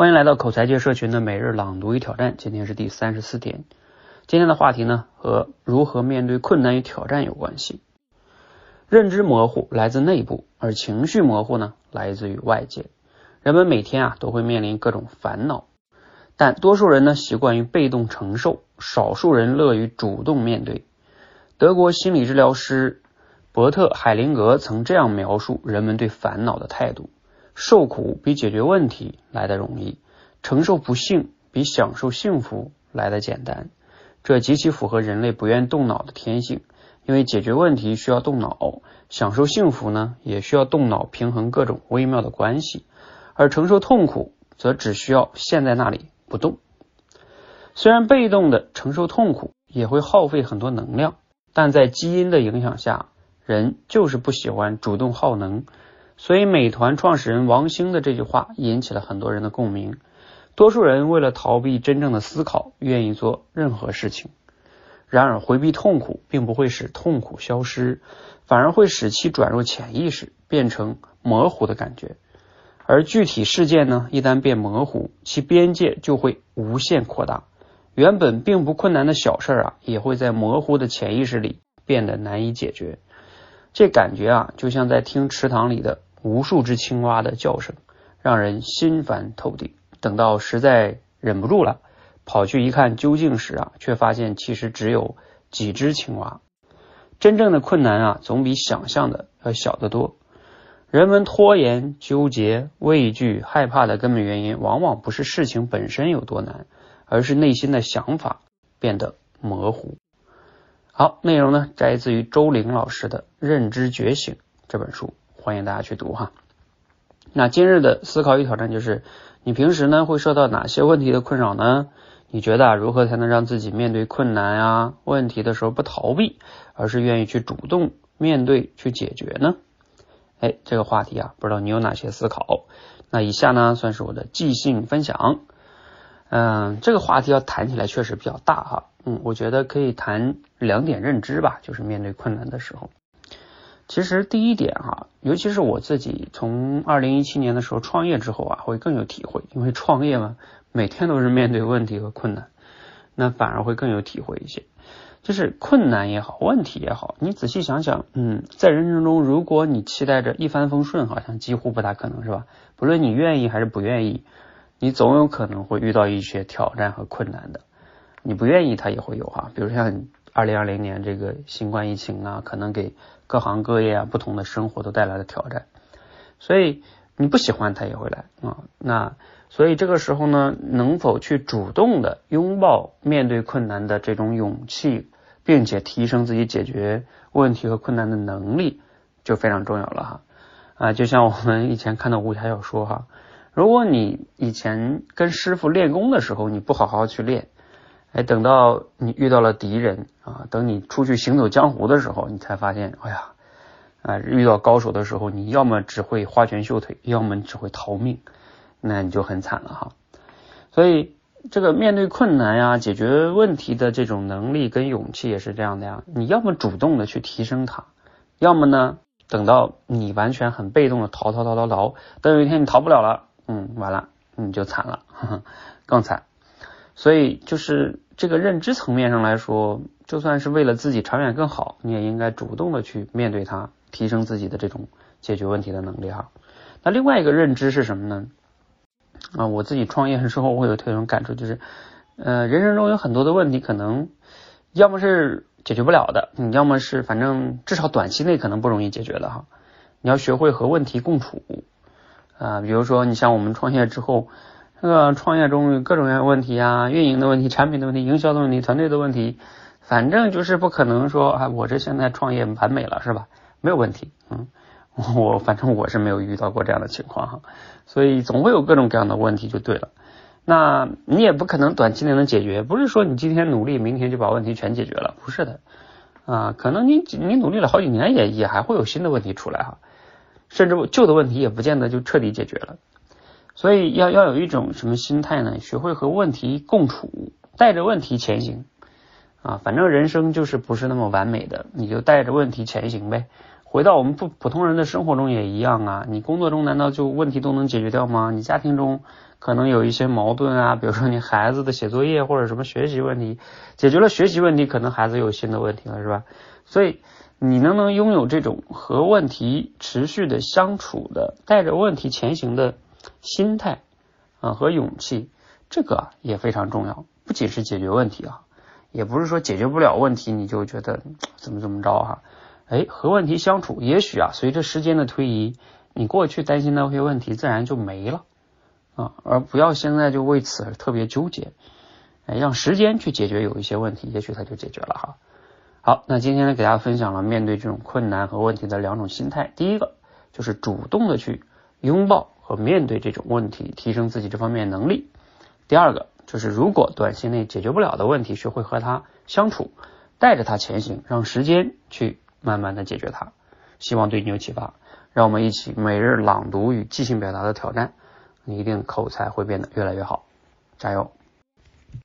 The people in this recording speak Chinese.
欢迎来到口才界社群的每日朗读与挑战，今天是第34天。今天的话题呢，和如何面对困难与挑战有关系。认知模糊来自内部，而情绪模糊呢，来自于外界。人们每天都会面临各种烦恼，但多数人呢习惯于被动承受，少数人乐于主动面对。德国心理治疗师伯特·海灵格曾这样描述人们对烦恼的态度：受苦比解决问题来得容易，承受不幸比享受幸福来得简单。这极其符合人类不愿动脑的天性，因为解决问题需要动脑，享受幸福呢也需要动脑平衡各种微妙的关系，而承受痛苦则只需要陷在那里不动。虽然被动的承受痛苦也会耗费很多能量，但在基因的影响下，人就是不喜欢主动耗能，所以美团创始人王兴的这句话引起了很多人的共鸣。多数人为了逃避真正的思考，愿意做任何事情。然而回避痛苦并不会使痛苦消失，反而会使其转入潜意识，变成模糊的感觉。而具体事件呢，一旦变模糊，其边界就会无限扩大。原本并不困难的小事也会在模糊的潜意识里变得难以解决。这感觉就像在听池塘里的无数只青蛙的叫声，让人心烦透顶。等到实在忍不住了，跑去一看究竟时却发现其实只有几只青蛙。真正的困难总比想象的要小得多。人们拖延、纠结、畏惧、害怕的根本原因，往往不是事情本身有多难，而是内心的想法变得模糊。好，内容呢摘自于周玲老师的《认知觉醒》这本书，欢迎大家去读哈。那今日的思考与挑战就是，你平时呢会受到哪些问题的困扰呢？你觉得如何才能让自己面对困难问题的时候不逃避，而是愿意去主动面对去解决呢？这个话题不知道你有哪些思考？那以下呢算是我的即兴分享。这个话题要谈起来确实比较大哈。我觉得可以谈2点认知吧，就是面对困难的时候。其实第一点尤其是我自己从2017年的时候创业之后会更有体会，因为创业嘛，每天都是面对问题和困难，那反而会更有体会一些。就是困难也好，问题也好，你仔细想想，在人生中，如果你期待着一帆风顺，好像几乎不大可能，是吧？不论你愿意还是不愿意，你总有可能会遇到一些挑战和困难的，你不愿意它也会有比如像2020年这个新冠疫情可能给各行各业不同的生活都带来了挑战，所以你不喜欢它也会来那所以这个时候呢，能否去主动的拥抱面对困难的这种勇气，并且提升自己解决问题和困难的能力，就非常重要了就像我们以前看到武侠小说如果你以前跟师傅练功的时候你不好好去练，等到你遇到了敌人等你出去行走江湖的时候，你才发现遇到高手的时候，你要么只会花拳绣腿，要么只会逃命，那你就很惨了哈。所以这个面对困难解决问题的这种能力跟勇气也是这样的你要么主动的去提升它，要么呢等到你完全很被动的逃，等有一天你逃不了了，完了你就惨了，更惨。所以就是这个认知层面上来说，就算是为了自己长远更好，你也应该主动的去面对它，提升自己的这种解决问题的能力哈。那另外一个认知是什么呢？我自己创业的时候我有这种感触，就是人生中有很多的问题可能要么是解决不了的，你要么是反正至少短期内可能不容易解决的哈。你要学会和问题共处比如说你像我们创业之后，这个创业中有各种各样的问题运营的问题、产品的问题、营销的问题、团队的问题，反正就是不可能说我这现在创业完美了，是吧？没有问题，我是没有遇到过这样的情况哈。所以总会有各种各样的问题就对了。那你也不可能短期内能解决，不是说你今天努力明天就把问题全解决了，不是的可能你努力了好几年也还会有新的问题出来哈，甚至旧的问题也不见得就彻底解决了。所以要有一种什么心态呢？学会和问题共处，带着问题前行反正人生就是不是那么完美的，你就带着问题前行呗，回到我们普通人的生活中也一样啊，你工作中难道就问题都能解决掉吗？你家庭中可能有一些矛盾啊，比如说你孩子的写作业或者什么学习问题，解决了学习问题，可能孩子有新的问题了，是吧？所以你能不能拥有这种和问题持续的相处的，带着问题前行的心态啊和勇气，这个也非常重要。不仅是解决问题啊，也不是说解决不了问题你就觉得怎么着啊，和问题相处，也许啊随着时间的推移，你过去担心那些问题自然就没了啊，而不要现在就为此特别纠结，让时间去解决有一些问题，也许它就解决了哈。好，那今天呢给大家分享了面对这种困难和问题的两种心态，第一个就是主动的去拥抱和面对这种问题，提升自己这方面能力；第二个就是如果短期内解决不了的问题，学会和它相处，带着它前行，让时间去慢慢的解决它。希望对你有启发，让我们一起每日朗读与即兴表达的挑战，你一定口才会变得越来越好，加油！